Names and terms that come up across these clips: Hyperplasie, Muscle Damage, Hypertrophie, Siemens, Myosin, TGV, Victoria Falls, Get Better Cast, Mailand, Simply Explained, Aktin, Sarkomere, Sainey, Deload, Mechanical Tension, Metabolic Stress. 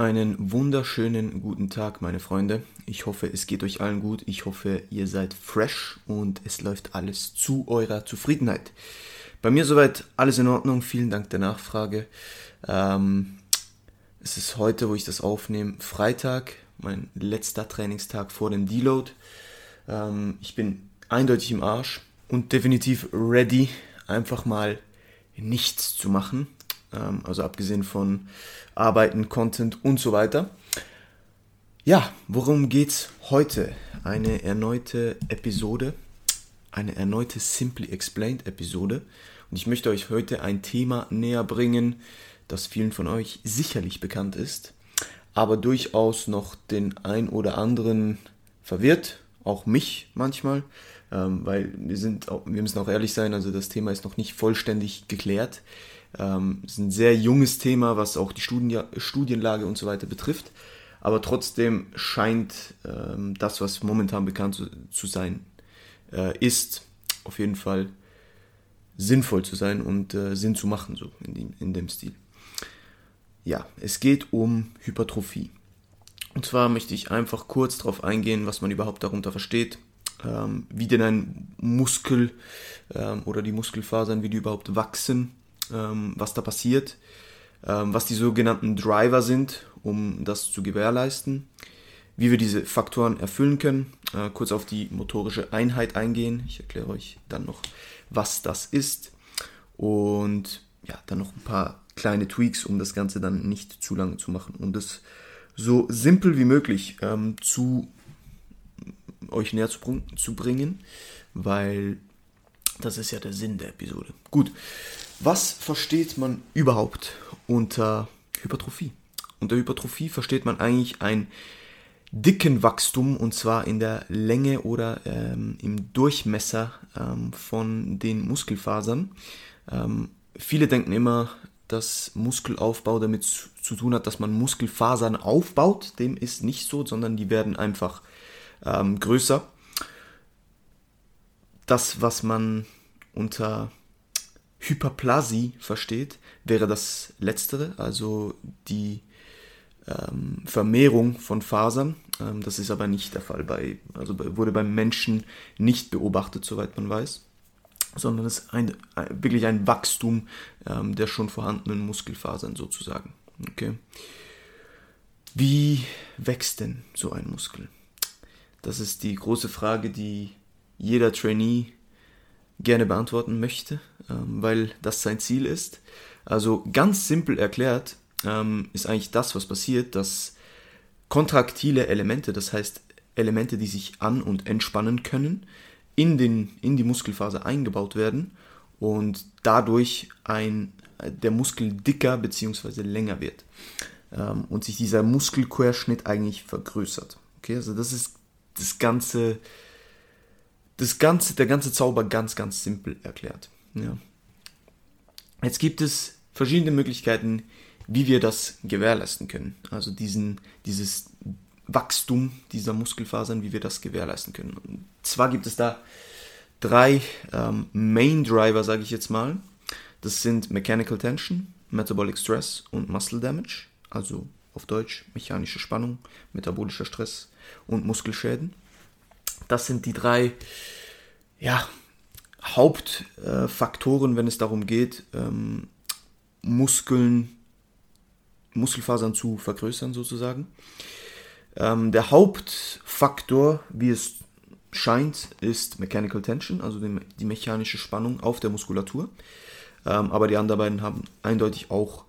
Einen wunderschönen guten Tag, meine Freunde. Ich hoffe, es geht euch allen gut. Ich hoffe, ihr seid fresh und es läuft alles zu eurer Zufriedenheit. Bei mir soweit alles in Ordnung. Vielen Dank der Nachfrage. Es ist heute, wo ich das aufnehme, Freitag, mein letzter Trainingstag vor dem Deload. Ich bin eindeutig im Arsch und definitiv ready, einfach mal nichts zu machen. Also abgesehen von Arbeiten, Content und so weiter. Ja, worum geht's heute? Eine erneute Episode, eine erneute Simply Explained Episode. Und ich möchte euch heute ein Thema näher bringen, das vielen von euch sicherlich bekannt ist, aber durchaus noch den ein oder anderen verwirrt, auch mich manchmal, weil wir müssen auch ehrlich sein, also das Thema ist noch nicht vollständig geklärt. Es ist ein sehr junges Thema, was auch die Studienlage und so weiter betrifft, aber trotzdem scheint das, was momentan bekannt zu sein, ist auf jeden Fall sinnvoll zu sein und Sinn zu machen, so in dem Stil. Ja, es geht um Hypertrophie. Und zwar möchte ich einfach kurz darauf eingehen, was man überhaupt darunter versteht, wie denn ein Muskel oder die Muskelfasern, wie die überhaupt wachsen, was da passiert, was die sogenannten Driver sind, um das zu gewährleisten, wie wir diese Faktoren erfüllen können, kurz auf die motorische Einheit eingehen. Ich erkläre euch dann noch, was das ist und ja, dann noch ein paar kleine Tweaks, um das Ganze dann nicht zu lange zu machen und das so simpel wie möglich zu euch näher zu bringen, weil das ist ja der Sinn der Episode. Gut. Was versteht man überhaupt unter Hypertrophie? Unter Hypertrophie versteht man eigentlich ein dicken Wachstum, und zwar in der Länge oder im Durchmesser von den Muskelfasern. Viele denken immer, dass Muskelaufbau damit zu tun hat, dass man Muskelfasern aufbaut. Dem ist nicht so, sondern die werden einfach größer. Das, was man unter Hyperplasie versteht, wäre das Letztere, also die Vermehrung von Fasern. Das ist aber nicht der Fall, wurde beim Menschen nicht beobachtet, soweit man weiß, sondern es ist wirklich ein Wachstum der schon vorhandenen Muskelfasern sozusagen. Okay. Wie wächst denn so ein Muskel? Das ist die große Frage, die jeder Trainee gerne beantworten möchte, weil das sein Ziel ist. Also ganz simpel erklärt ist eigentlich das, was passiert, dass kontraktile Elemente, das heißt Elemente, die sich an- und entspannen können, in die Muskelfaser eingebaut werden und dadurch der Muskel dicker bzw. länger wird und sich dieser Muskelquerschnitt eigentlich vergrößert. Okay, also das ist der ganze Zauber ganz simpel erklärt. Ja. Jetzt gibt es verschiedene Möglichkeiten, wie wir das gewährleisten können. Also dieses Wachstum dieser Muskelfasern, wie wir das gewährleisten können. Und zwar gibt es da drei Main Driver, sage ich jetzt mal. Das sind Mechanical Tension, Metabolic Stress und Muscle Damage. Also auf Deutsch mechanische Spannung, metabolischer Stress und Muskelschäden. Das sind die drei Hauptfaktoren, wenn es darum geht, Muskelfasern zu vergrößern sozusagen. Der Hauptfaktor, wie es scheint, ist Mechanical Tension, also die mechanische Spannung auf der Muskulatur. Aber die anderen beiden haben eindeutig auch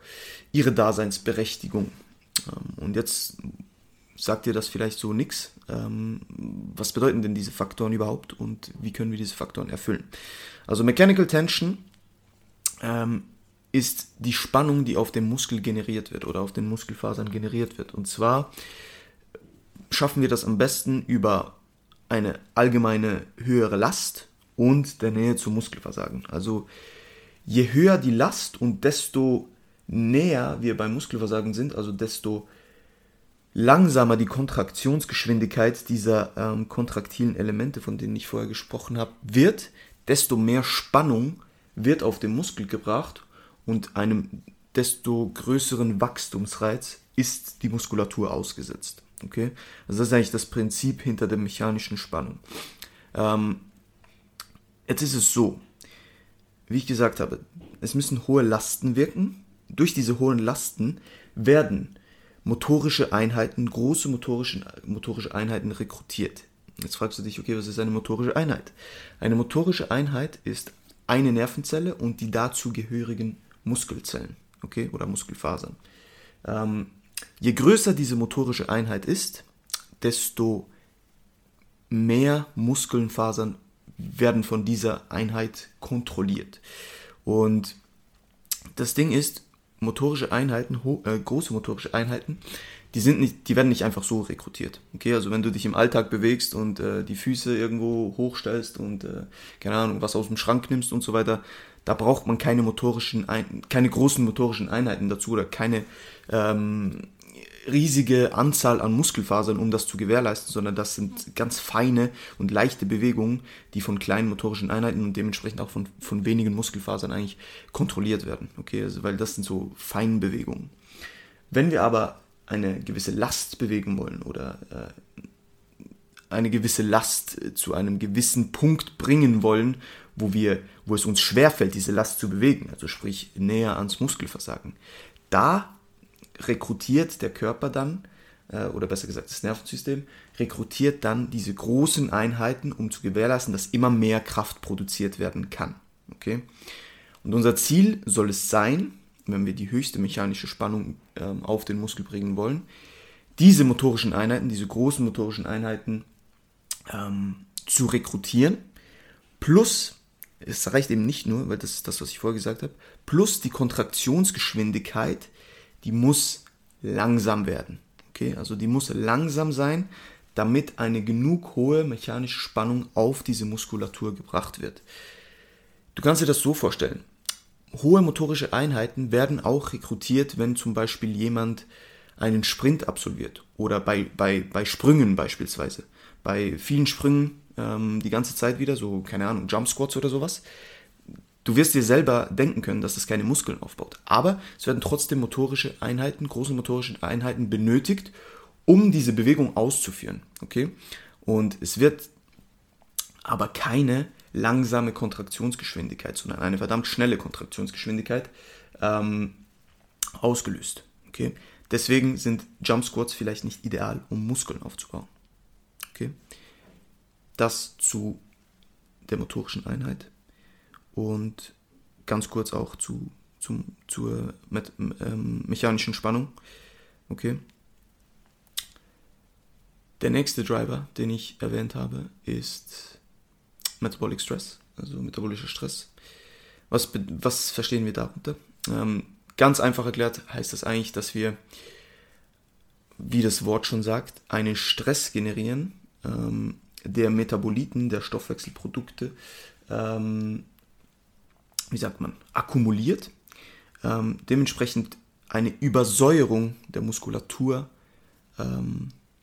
ihre Daseinsberechtigung. Und jetzt sagt dir das vielleicht so nix? Was bedeuten denn diese Faktoren überhaupt und wie können wir diese Faktoren erfüllen? Also Mechanical Tension ist die Spannung, die auf dem Muskel generiert wird oder auf den Muskelfasern generiert wird. Und zwar schaffen wir das am besten über eine allgemeine höhere Last und der Nähe zum Muskelversagen. Also je höher die Last und desto näher wir beim Muskelversagen sind, also desto langsamer die Kontraktionsgeschwindigkeit dieser kontraktilen Elemente, von denen ich vorher gesprochen habe, wird, desto mehr Spannung wird auf den Muskel gebracht und einem desto größeren Wachstumsreiz ist die Muskulatur ausgesetzt. Okay? Also das ist eigentlich das Prinzip hinter der mechanischen Spannung. Jetzt ist es so, wie ich gesagt habe, es müssen hohe Lasten wirken. Durch diese hohen Lasten werden motorische Einheiten, große motorische Einheiten rekrutiert. Jetzt fragst du dich, okay, was ist eine motorische Einheit? Eine motorische Einheit ist eine Nervenzelle und die dazugehörigen Muskelzellen, okay, oder Muskelfasern. Je größer diese motorische Einheit ist, desto mehr Muskelfasern werden von dieser Einheit kontrolliert. Und das Ding ist, motorische Einheiten, große motorische Einheiten, die werden nicht einfach so rekrutiert. Okay, also wenn du dich im Alltag bewegst und die Füße irgendwo hochstellst und keine Ahnung, was aus dem Schrank nimmst und so weiter, da braucht man keine großen motorischen Einheiten dazu oder keine riesige Anzahl an Muskelfasern, um das zu gewährleisten, sondern das sind ganz feine und leichte Bewegungen, die von kleinen motorischen Einheiten und dementsprechend auch von wenigen Muskelfasern eigentlich kontrolliert werden, okay, also, weil das sind so feine Bewegungen. Wenn wir aber eine gewisse Last bewegen wollen oder eine gewisse Last zu einem gewissen Punkt bringen wollen, wo es uns schwerfällt, diese Last zu bewegen, also sprich näher ans Muskelversagen, da rekrutiert der Körper dann, oder besser gesagt das Nervensystem, rekrutiert dann diese großen Einheiten, um zu gewährleisten, dass immer mehr Kraft produziert werden kann. Okay? Und unser Ziel soll es sein, wenn wir die höchste mechanische Spannung auf den Muskel bringen wollen, diese motorischen Einheiten, diese großen motorischen Einheiten zu rekrutieren, plus, es reicht eben nicht nur, weil das ist das, was ich vorher gesagt habe, plus die Kontraktionsgeschwindigkeit, die muss langsam werden, okay? Also die muss langsam sein, damit eine genug hohe mechanische Spannung auf diese Muskulatur gebracht wird. Du kannst dir das so vorstellen. Hohe motorische Einheiten werden auch rekrutiert, wenn zum Beispiel jemand einen Sprint absolviert oder bei Sprüngen beispielsweise. Bei vielen Sprüngen die ganze Zeit wieder, so keine Ahnung, Jump Squats oder sowas. Du wirst dir selber denken können, dass das keine Muskeln aufbaut. Aber es werden trotzdem motorische Einheiten, große motorische Einheiten benötigt, um diese Bewegung auszuführen. Okay? Und es wird aber keine langsame Kontraktionsgeschwindigkeit, sondern eine verdammt schnelle Kontraktionsgeschwindigkeit ausgelöst. Okay? Deswegen sind Jump Squats vielleicht nicht ideal, um Muskeln aufzubauen. Okay? Das zu der motorischen Einheit. Und ganz kurz auch zur mechanischen Spannung. Okay. Der nächste Driver, den ich erwähnt habe, ist Metabolic Stress, also metabolischer Stress. Was verstehen wir darunter? Ganz einfach erklärt heißt das eigentlich, dass wir, wie das Wort schon sagt, einen Stress generieren, der Metaboliten, der Stoffwechselprodukte, akkumuliert, dementsprechend eine Übersäuerung der Muskulatur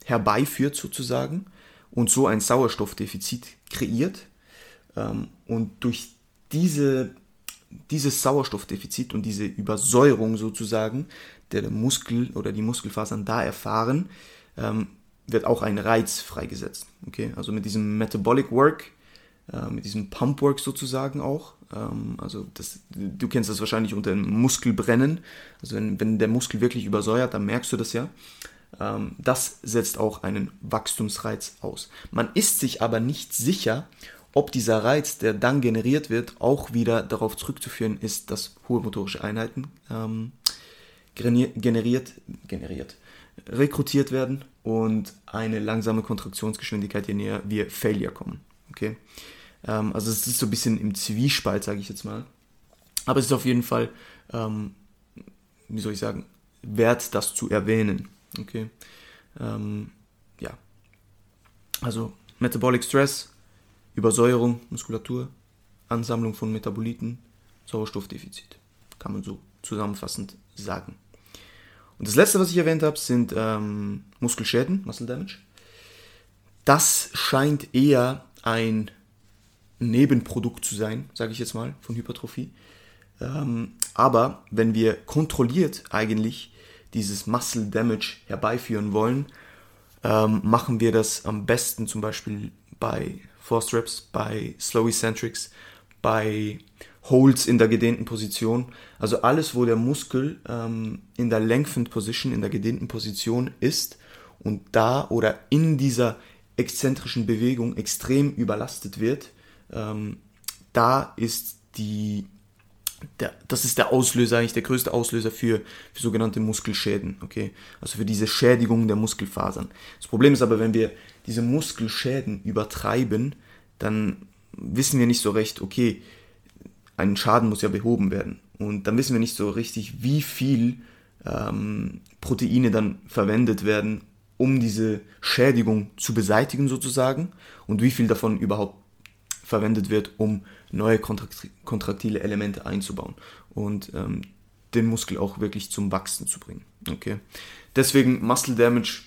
herbeiführt sozusagen und so ein Sauerstoffdefizit kreiert. Und durch dieses Sauerstoffdefizit und diese Übersäuerung sozusagen, der Muskel oder die Muskelfasern da erfahren, wird auch ein Reiz freigesetzt. Okay? Also mit diesem Metabolic Work, mit diesem Pumpwork sozusagen auch. Also du kennst das wahrscheinlich unter dem Muskelbrennen. Also wenn der Muskel wirklich übersäuert, dann merkst du das ja. Das setzt auch einen Wachstumsreiz aus. Man ist sich aber nicht sicher, ob dieser Reiz, der dann generiert wird, auch wieder darauf zurückzuführen ist, dass hohe motorische Einheiten rekrutiert werden und eine langsame Kontraktionsgeschwindigkeit, je näher wir Failure kommen. Okay? Also es ist so ein bisschen im Zwiespalt, sage ich jetzt mal. Aber es ist auf jeden Fall, wert, das zu erwähnen. Okay, Also Metabolic Stress, Übersäuerung, Muskulatur, Ansammlung von Metaboliten, Sauerstoffdefizit. Kann man so zusammenfassend sagen. Und das letzte, was ich erwähnt habe, sind Muskelschäden, Muscle Damage. Das scheint eher ein Nebenprodukt zu sein, sage ich jetzt mal, von Hypertrophie. Aber wenn wir kontrolliert eigentlich dieses Muscle Damage herbeiführen wollen, machen wir das am besten zum Beispiel bei Forced Reps, bei Slow Eccentrics, bei Holds in der gedehnten Position. Also alles, wo der Muskel in der Lengthened Position, in der gedehnten Position ist und da oder in dieser exzentrischen Bewegung extrem überlastet wird, da ist das ist der Auslöser, eigentlich der größte Auslöser für sogenannte Muskelschäden, okay? Also für diese Schädigung der Muskelfasern. Das Problem ist aber, wenn wir diese Muskelschäden übertreiben, dann wissen wir nicht so recht, okay, ein Schaden muss ja behoben werden. Und dann wissen wir nicht so richtig, wie viel Proteine dann verwendet werden, um diese Schädigung zu beseitigen sozusagen, und wie viel davon überhaupt verwendet wird, um neue kontraktile Elemente einzubauen und den Muskel auch wirklich zum Wachsen zu bringen. Okay? Deswegen Muscle Damage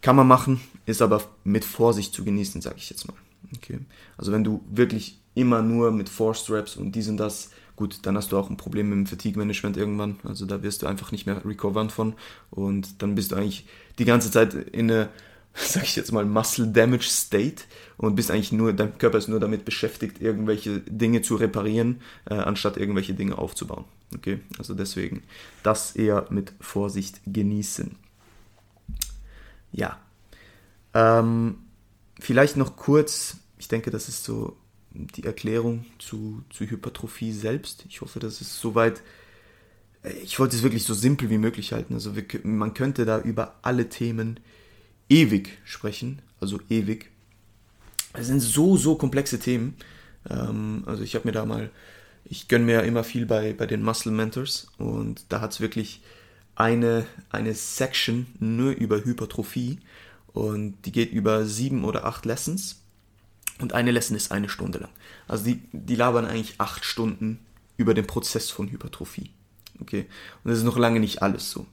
kann man machen, ist aber mit Vorsicht zu genießen, sage ich jetzt mal. Okay? Also wenn du wirklich immer nur mit Forced Reps und dies und das, gut, dann hast du auch ein Problem mit dem Fatigue-Management irgendwann. Also da wirst du einfach nicht mehr recovern von und dann bist du eigentlich die ganze Zeit in einer, sag ich jetzt mal, Muscle Damage State und bist eigentlich nur, dein Körper ist nur damit beschäftigt, irgendwelche Dinge zu reparieren, anstatt irgendwelche Dinge aufzubauen. Okay, also deswegen das eher mit Vorsicht genießen. Ja, vielleicht noch kurz, ich denke, das ist so die Erklärung zu Hypertrophie selbst. Ich hoffe, das ist soweit. Ich wollte es wirklich so simpel wie möglich halten. Also man könnte da über alle Themen ewig sprechen, also ewig. Es sind so komplexe Themen. Also ich gönne mir ja immer viel bei den Muscle Mentors und da hat es wirklich eine Section nur über Hypertrophie und die geht über 7 oder 8 Lessons und eine Lesson ist 1 Stunde lang. Also die labern eigentlich 8 Stunden über den Prozess von Hypertrophie. Okay, und das ist noch lange nicht alles so.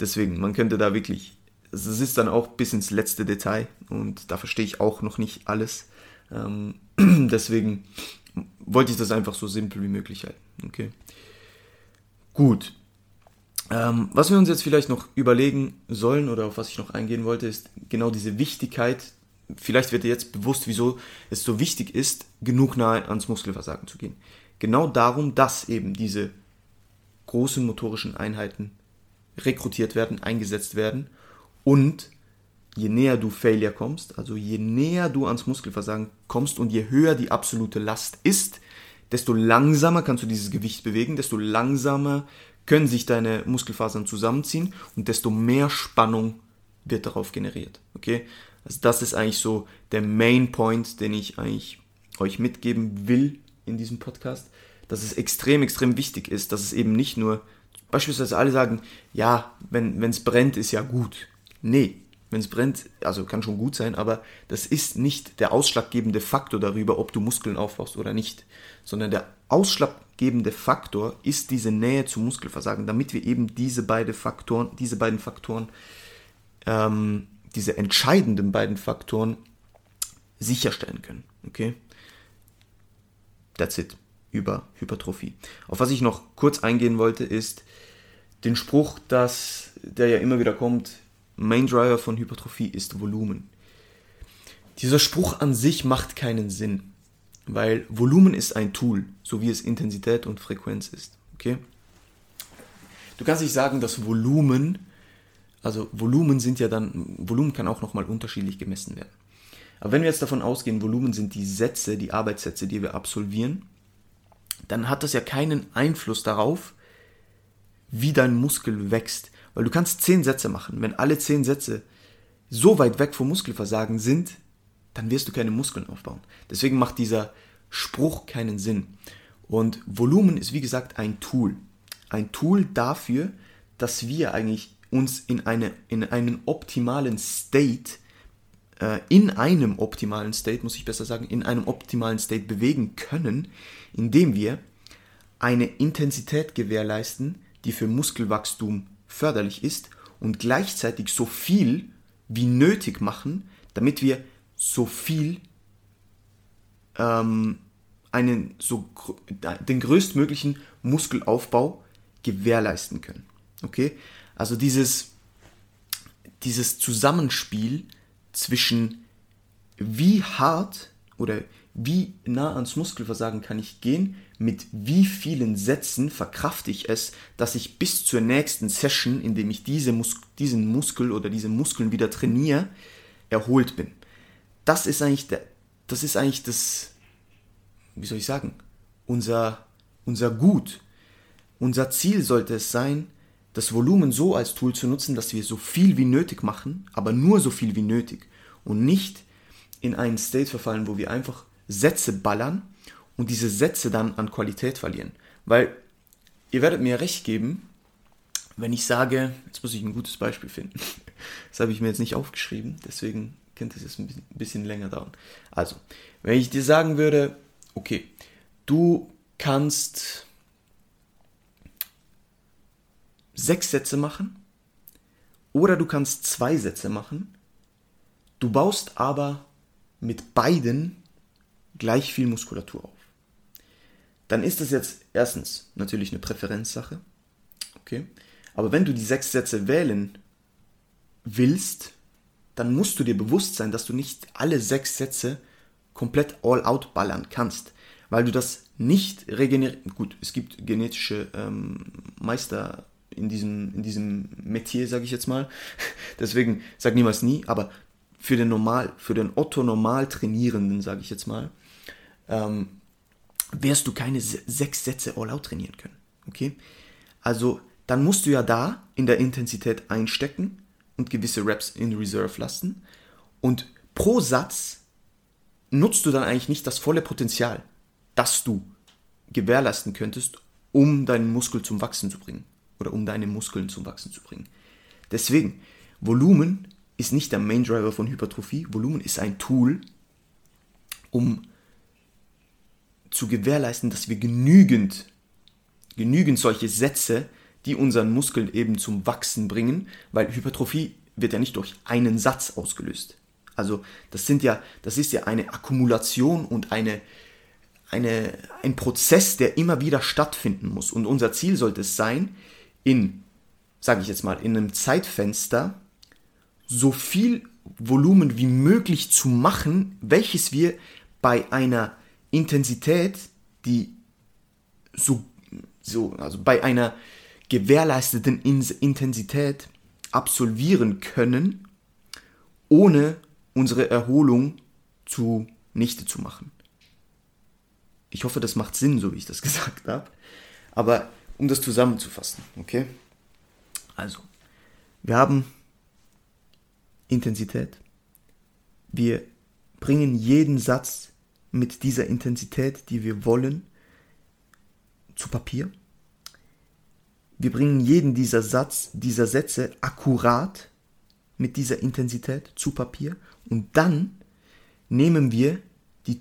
Deswegen, man könnte da wirklich, es ist dann auch bis ins letzte Detail und da verstehe ich auch noch nicht alles. Deswegen wollte ich das einfach so simpel wie möglich halten. Okay. Gut. Was wir uns jetzt vielleicht noch überlegen sollen oder auf was ich noch eingehen wollte, ist genau diese Wichtigkeit. Vielleicht wird dir jetzt bewusst, wieso es so wichtig ist, genug nahe ans Muskelversagen zu gehen. Genau darum, dass eben diese großen motorischen Einheiten rekrutiert werden, eingesetzt werden. Und je näher du Failure kommst, also je näher du ans Muskelversagen kommst und je höher die absolute Last ist, desto langsamer kannst du dieses Gewicht bewegen, desto langsamer können sich deine Muskelfasern zusammenziehen und desto mehr Spannung wird darauf generiert. Okay? Also das ist eigentlich so der Main Point, den ich eigentlich euch mitgeben will in diesem Podcast, dass es extrem, extrem wichtig ist, dass es eben nicht nur, beispielsweise alle sagen, ja, wenn es brennt, ist ja gut. Nee, wenn es brennt, also kann schon gut sein, aber das ist nicht der ausschlaggebende Faktor darüber, ob du Muskeln aufbaust oder nicht, sondern der ausschlaggebende Faktor ist diese Nähe zum Muskelversagen, damit wir eben diese entscheidenden beiden Faktoren sicherstellen können. Okay? That's it über Hypertrophie. Auf was ich noch kurz eingehen wollte, ist den Spruch, der ja immer wieder kommt, Main Driver von Hypertrophie ist Volumen. Dieser Spruch an sich macht keinen Sinn, weil Volumen ist ein Tool, so wie es Intensität und Frequenz ist. Okay? Du kannst nicht sagen, dass Volumen kann auch nochmal unterschiedlich gemessen werden. Aber wenn wir jetzt davon ausgehen, Volumen sind die Sätze, die Arbeitssätze, die wir absolvieren, dann hat das ja keinen Einfluss darauf, wie dein Muskel wächst. Weil du kannst 10 Sätze machen. Wenn alle 10 Sätze so weit weg vom Muskelversagen sind, dann wirst du keine Muskeln aufbauen. Deswegen macht dieser Spruch keinen Sinn. Und Volumen ist, wie gesagt, ein Tool. Ein Tool dafür, dass wir eigentlich uns in einem optimalen State bewegen können, indem wir eine Intensität gewährleisten, die für Muskelwachstum förderlich ist und gleichzeitig so viel wie nötig machen, damit wir so viel den größtmöglichen Muskelaufbau gewährleisten können. Okay? Also dieses Zusammenspiel zwischen wie hart oder wie nah ans Muskelversagen kann ich gehen, mit wie vielen Sätzen verkrafte ich es, dass ich bis zur nächsten Session, in dem ich diesen Muskel oder diese Muskeln wieder trainiere, erholt bin. Das ist eigentlich das, wie soll ich sagen, unser Gut. Unser Ziel sollte es sein, das Volumen so als Tool zu nutzen, dass wir so viel wie nötig machen, aber nur so viel wie nötig und nicht in einen State verfallen, wo wir einfach Sätze ballern und diese Sätze dann an Qualität verlieren. Weil ihr werdet mir recht geben, wenn ich sage, jetzt muss ich ein gutes Beispiel finden. Das habe ich mir jetzt nicht aufgeschrieben, deswegen könnte es jetzt ein bisschen länger dauern. Also, wenn ich dir sagen würde, okay, du kannst 6 Sätze machen oder du kannst 2 Sätze machen, du baust aber mit beiden gleich viel Muskulatur auf. Dann ist das jetzt erstens natürlich eine Präferenzsache, okay? Aber wenn du die 6 Sätze wählen willst, dann musst du dir bewusst sein, dass du nicht alle 6 Sätze komplett all out ballern kannst, weil du das nicht regenerierst. Gut, es gibt genetische Meister in diesem Metier, sage ich jetzt mal. Deswegen sag niemals nie, aber für den Otto-normal Trainierenden, sage ich jetzt mal, wirst du keine 6 Sätze all-out trainieren können. Okay? Also, dann musst du ja da in der Intensität einstecken und gewisse Reps in Reserve lassen. Und pro Satz nutzt du dann eigentlich nicht das volle Potenzial, das du gewährleisten könntest, um deinen Muskel zum Wachsen zu bringen. Oder um deine Muskeln zum Wachsen zu bringen. Deswegen, Volumen ist nicht der Main Driver von Hypertrophie. Volumen ist ein Tool, um zu gewährleisten, dass wir genügend solche Sätze, die unseren Muskeln eben zum Wachsen bringen, weil Hypertrophie wird ja nicht durch einen Satz ausgelöst. Also das ist ja eine Akkumulation und ein Prozess, der immer wieder stattfinden muss. Und unser Ziel sollte es sein, in einem Zeitfenster so viel Volumen wie möglich zu machen, welches wir bei einer Intensität, die also bei einer gewährleisteten Intensität absolvieren können, ohne unsere Erholung zunichte zu machen. Ich hoffe, das macht Sinn, so wie ich das gesagt habe. Aber um das zusammenzufassen, okay? Also, wir haben Intensität. Wir bringen jeden Satz mit dieser Intensität, die wir wollen, zu Papier. Wir bringen jeden dieser Sätze akkurat mit dieser Intensität zu Papier. Und dann nehmen wir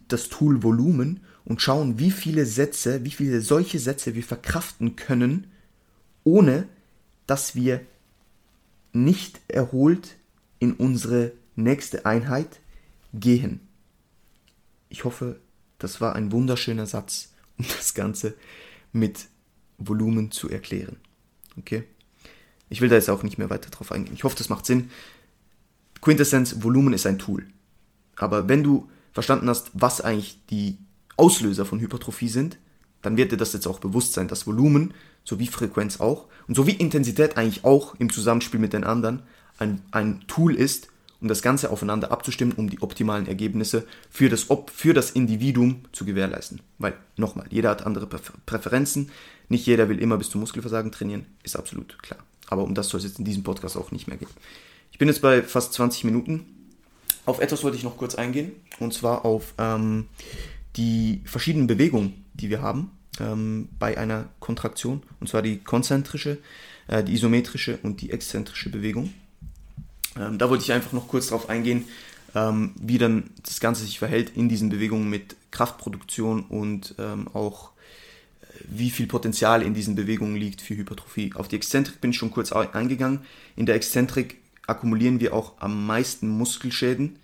das Tool Volumen und schauen, wie viele solche Sätze wir verkraften können, ohne dass wir nicht erholt in unsere nächste Einheit gehen. Ich hoffe, das war ein wunderschöner Satz, um das Ganze mit Volumen zu erklären. Okay? Ich will da jetzt auch nicht mehr weiter drauf eingehen. Ich hoffe, das macht Sinn. Quintessenz, Volumen ist ein Tool. Aber wenn du verstanden hast, was eigentlich die Auslöser von Hypertrophie sind, dann wird dir das jetzt auch bewusst sein, dass Volumen sowie Frequenz auch und sowie Intensität eigentlich auch im Zusammenspiel mit den anderen ein Tool ist, um das Ganze aufeinander abzustimmen, um die optimalen Ergebnisse für das Individuum zu gewährleisten. Weil, nochmal, jeder hat andere Präferenzen, nicht jeder will immer bis zum Muskelversagen trainieren, ist absolut klar. Aber um das soll es jetzt in diesem Podcast auch nicht mehr gehen. Ich bin jetzt bei fast 20 Minuten. Auf etwas wollte ich noch kurz eingehen, und zwar auf die verschiedenen Bewegungen, die wir haben bei einer Kontraktion, und zwar die konzentrische, die isometrische und die exzentrische Bewegung. Da wollte ich einfach noch kurz drauf eingehen, wie dann das Ganze sich verhält in diesen Bewegungen mit Kraftproduktion und auch wie viel Potenzial in diesen Bewegungen liegt für Hypertrophie. Auf die Exzentrik bin ich schon kurz eingegangen. In der Exzentrik akkumulieren wir auch am meisten Muskelschäden,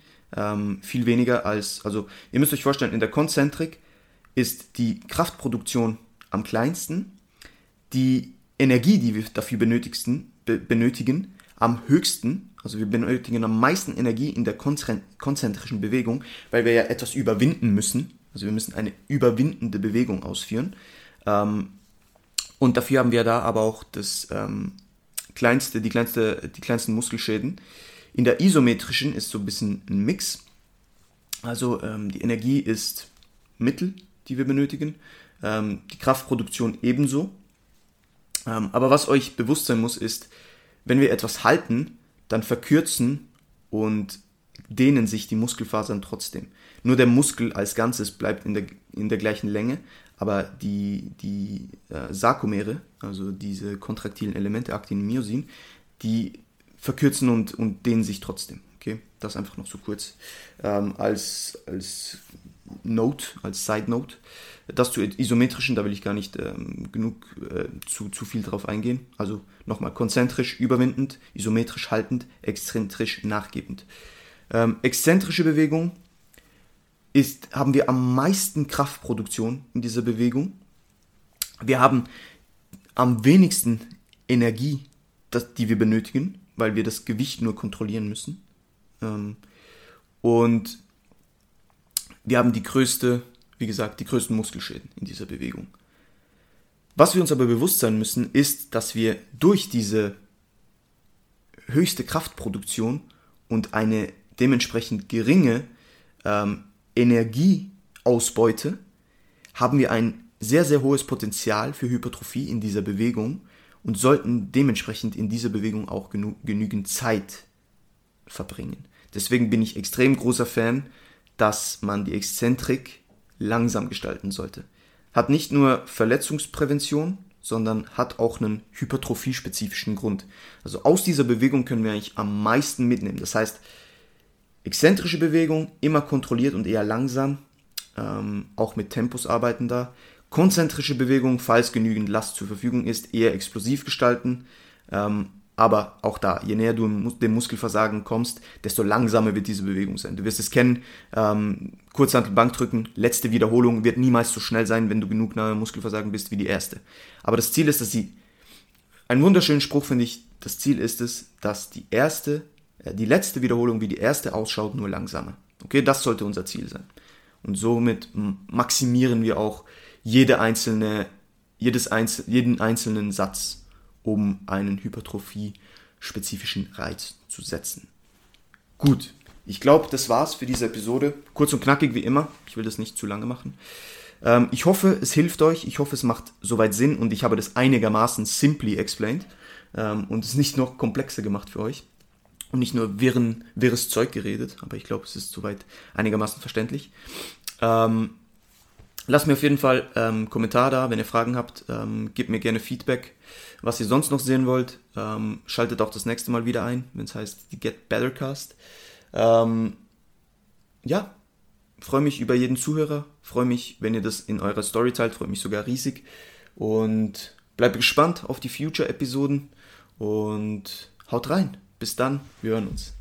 viel weniger also ihr müsst euch vorstellen, in der Konzentrik ist die Kraftproduktion am kleinsten die Energie, die wir dafür benötigen, am höchsten, also wir benötigen am meisten Energie in der konzentrischen Bewegung, weil wir ja etwas überwinden müssen, also wir müssen eine überwindende Bewegung ausführen. Und dafür haben wir da aber auch die kleinsten Muskelschäden. In der isometrischen ist so ein bisschen ein Mix. Also die Energie ist mittel, die wir benötigen. Die Kraftproduktion ebenso. Aber was euch bewusst sein muss, ist, wenn wir etwas halten, dann verkürzen und dehnen sich die Muskelfasern trotzdem. Nur der Muskel als Ganzes bleibt in der gleichen Länge, aber die Sarkomere, also diese kontraktilen Elemente, Aktin, Myosin, die verkürzen und dehnen sich trotzdem. Okay? Das einfach noch so kurz als Note, als Side-Note. Das zu isometrischen, da will ich gar nicht genug zu viel drauf eingehen. Also nochmal, konzentrisch überwindend, isometrisch haltend, exzentrisch nachgebend. Exzentrische Bewegung haben wir am meisten Kraftproduktion in dieser Bewegung. Wir haben am wenigsten Energie, die wir benötigen, weil wir das Gewicht nur kontrollieren müssen. Und wir haben die größten Muskelschäden in dieser Bewegung. Was wir uns aber bewusst sein müssen, ist, dass wir durch diese höchste Kraftproduktion und eine dementsprechend geringe Energieausbeute haben wir ein sehr, sehr hohes Potenzial für Hypertrophie in dieser Bewegung und sollten dementsprechend in dieser Bewegung auch genügend Zeit verbringen. Deswegen bin ich extrem großer Fan, dass man die Exzentrik langsam gestalten sollte. Hat nicht nur Verletzungsprävention, sondern hat auch einen hypertrophie-spezifischen Grund. Also aus dieser Bewegung können wir eigentlich am meisten mitnehmen. Das heißt, exzentrische Bewegung, immer kontrolliert und eher langsam, auch mit Tempos arbeiten da. Konzentrische Bewegung, falls genügend Last zur Verfügung ist, eher explosiv gestalten. Aber auch da, je näher du dem Muskelversagen kommst, desto langsamer wird diese Bewegung sein. Du wirst es kennen, Kurzhantelbankdrücken, letzte Wiederholung wird niemals so schnell sein, wenn du genug nahe Muskelversagen bist wie die erste. Aber das Ziel ist, ein wunderschönen Spruch finde ich, das Ziel ist es, dass die letzte Wiederholung wie die erste ausschaut, nur langsamer. Okay, das sollte unser Ziel sein. Und somit maximieren wir auch jeden einzelnen Satz, um einen hypertrophie-spezifischen Reiz zu setzen. Gut, ich glaube, das war's für diese Episode. Kurz und knackig wie immer. Ich will das nicht zu lange machen. Ich hoffe, es hilft euch. Ich hoffe, es macht soweit Sinn und ich habe das einigermaßen simply explained und es nicht noch komplexer gemacht für euch und nicht nur wirres Zeug geredet, aber ich glaube, es ist soweit einigermaßen verständlich. Lasst mir auf jeden Fall einen Kommentar da, wenn ihr Fragen habt. Gebt mir gerne Feedback, was ihr sonst noch sehen wollt. Schaltet auch das nächste Mal wieder ein, wenn es heißt die Get Better Cast. Ja, freue mich über jeden Zuhörer. Freue mich, wenn ihr das in eurer Story teilt. Freue mich sogar riesig. Und bleibt gespannt auf die Future-Episoden. Und haut rein. Bis dann, wir hören uns.